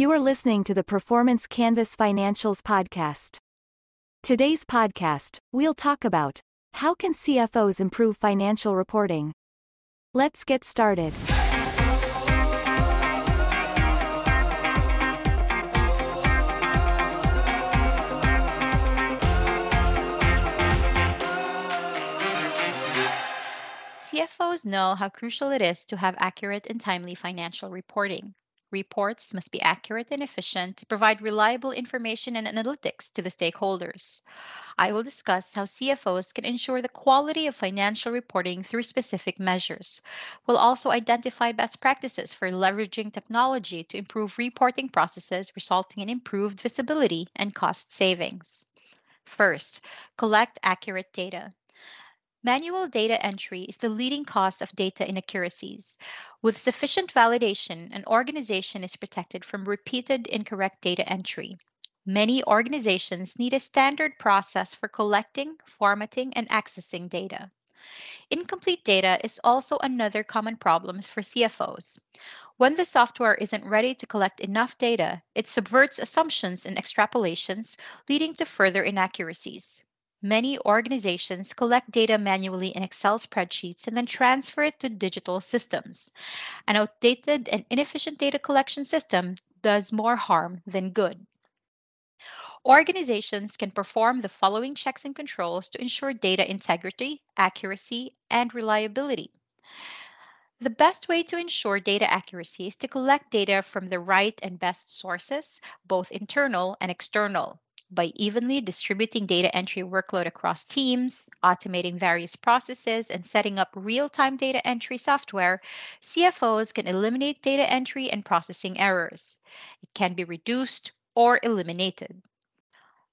You are listening to the Performance Canvas Financials podcast. Today's podcast, we'll talk about how can CFOs improve financial reporting. Let's get started. CFOs know how crucial it is to have accurate and timely financial reporting. Reports must be accurate and efficient to provide reliable information and analytics to the stakeholders. I will discuss how CFOs can ensure the quality of financial reporting through specific measures. We'll also identify best practices for leveraging technology to improve reporting processes, resulting in improved visibility and cost savings. First, collect accurate data. Manual data entry is the leading cause of data inaccuracies. With sufficient validation, an organization is protected from repeated incorrect data entry. Many organizations need a standard process for collecting, formatting, and accessing data. Incomplete data is also another common problem for CFOs. When the software isn't ready to collect enough data, it subverts assumptions and extrapolations, leading to further inaccuracies. Many organizations collect data manually in Excel spreadsheets and then transfer it to digital systems. An outdated and inefficient data collection system does more harm than good. Organizations can perform the following checks and controls to ensure data integrity, accuracy, and reliability. The best way to ensure data accuracy is to collect data from the right and best sources, both internal and external. By evenly distributing data entry workload across teams, automating various processes, and setting up real-time data entry software, CFOs can eliminate data entry and processing errors. It can be reduced or eliminated.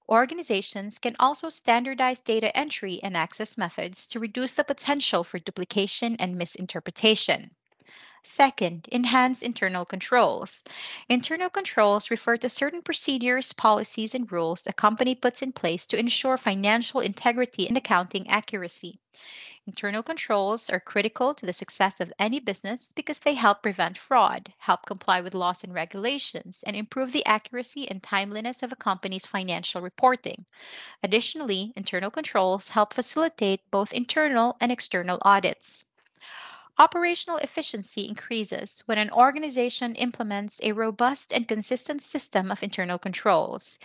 Organizations can also standardize data entry and access methods to reduce the potential for duplication and misinterpretation. Second, enhance internal controls. Internal controls refer to certain procedures, policies, and rules a company puts in place to ensure financial integrity and accounting accuracy. Internal controls are critical to the success of any business because they help prevent fraud, help comply with laws and regulations, and improve the accuracy and timeliness of a company's financial reporting. Additionally, internal controls help facilitate both internal and external audits. Operational efficiency increases when an organization implements a robust and consistent system of internal controls.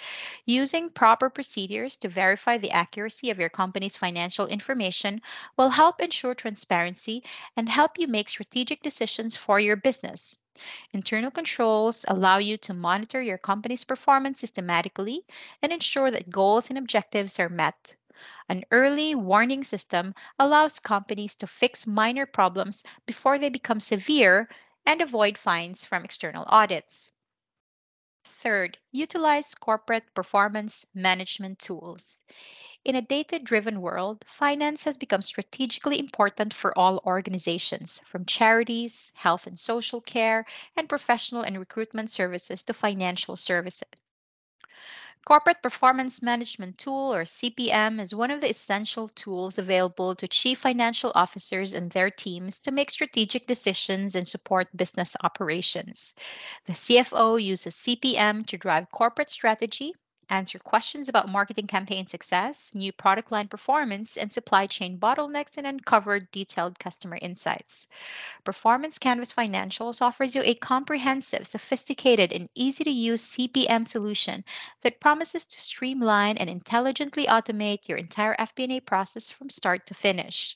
Using proper procedures to verify the accuracy of your company's financial information will help ensure transparency and help you make strategic decisions for your business. Internal controls allow you to monitor your company's performance systematically and ensure that goals and objectives are met. An early warning system allows companies to fix minor problems before they become severe and avoid fines from external audits. Third, utilize corporate performance management tools. In a data-driven world, finance has become strategically important for all organizations, from charities, health and social care, and professional and recruitment services to financial services. Corporate Performance Management Tool, or CPM, is one of the essential tools available to chief financial officers and their teams to make strategic decisions and support business operations. The CFO uses CPM to drive corporate strategy, answer questions about marketing campaign success, new product line performance, and supply chain bottlenecks, and uncover detailed customer insights. Performance Canvas Financials offers you a comprehensive, sophisticated, and easy-to-use CPM solution that promises to streamline and intelligently automate your entire FP&A process from start to finish.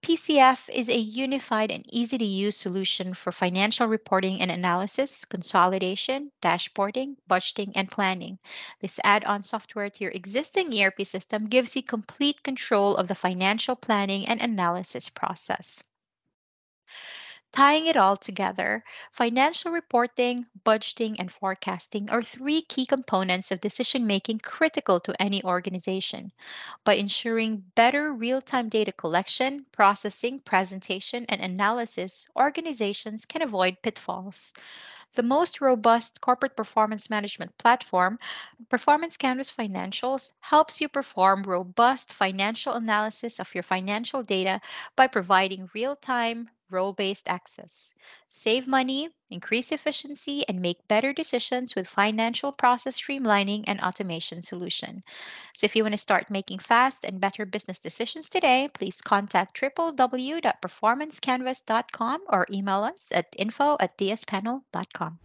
PCF is a unified and easy-to-use solution for financial reporting and analysis, consolidation, dashboarding, budgeting, and planning. This add-on software to your existing ERP system gives you complete control of the financial planning and analysis process. Tying it all together, financial reporting, budgeting, and forecasting are three key components of decision-making critical to any organization. By ensuring better real-time data collection, processing, presentation, and analysis, organizations can avoid pitfalls. The most robust corporate performance management platform, Performance Canvas Financials, helps you perform robust financial analysis of your financial data by providing real-time, role-based access. save money, increase efficiency, and make better decisions with financial process streamlining and automation solution. So if you want to start making fast and better business decisions today, please contact www.performancecanvas.com or email us at info@dspanel.com.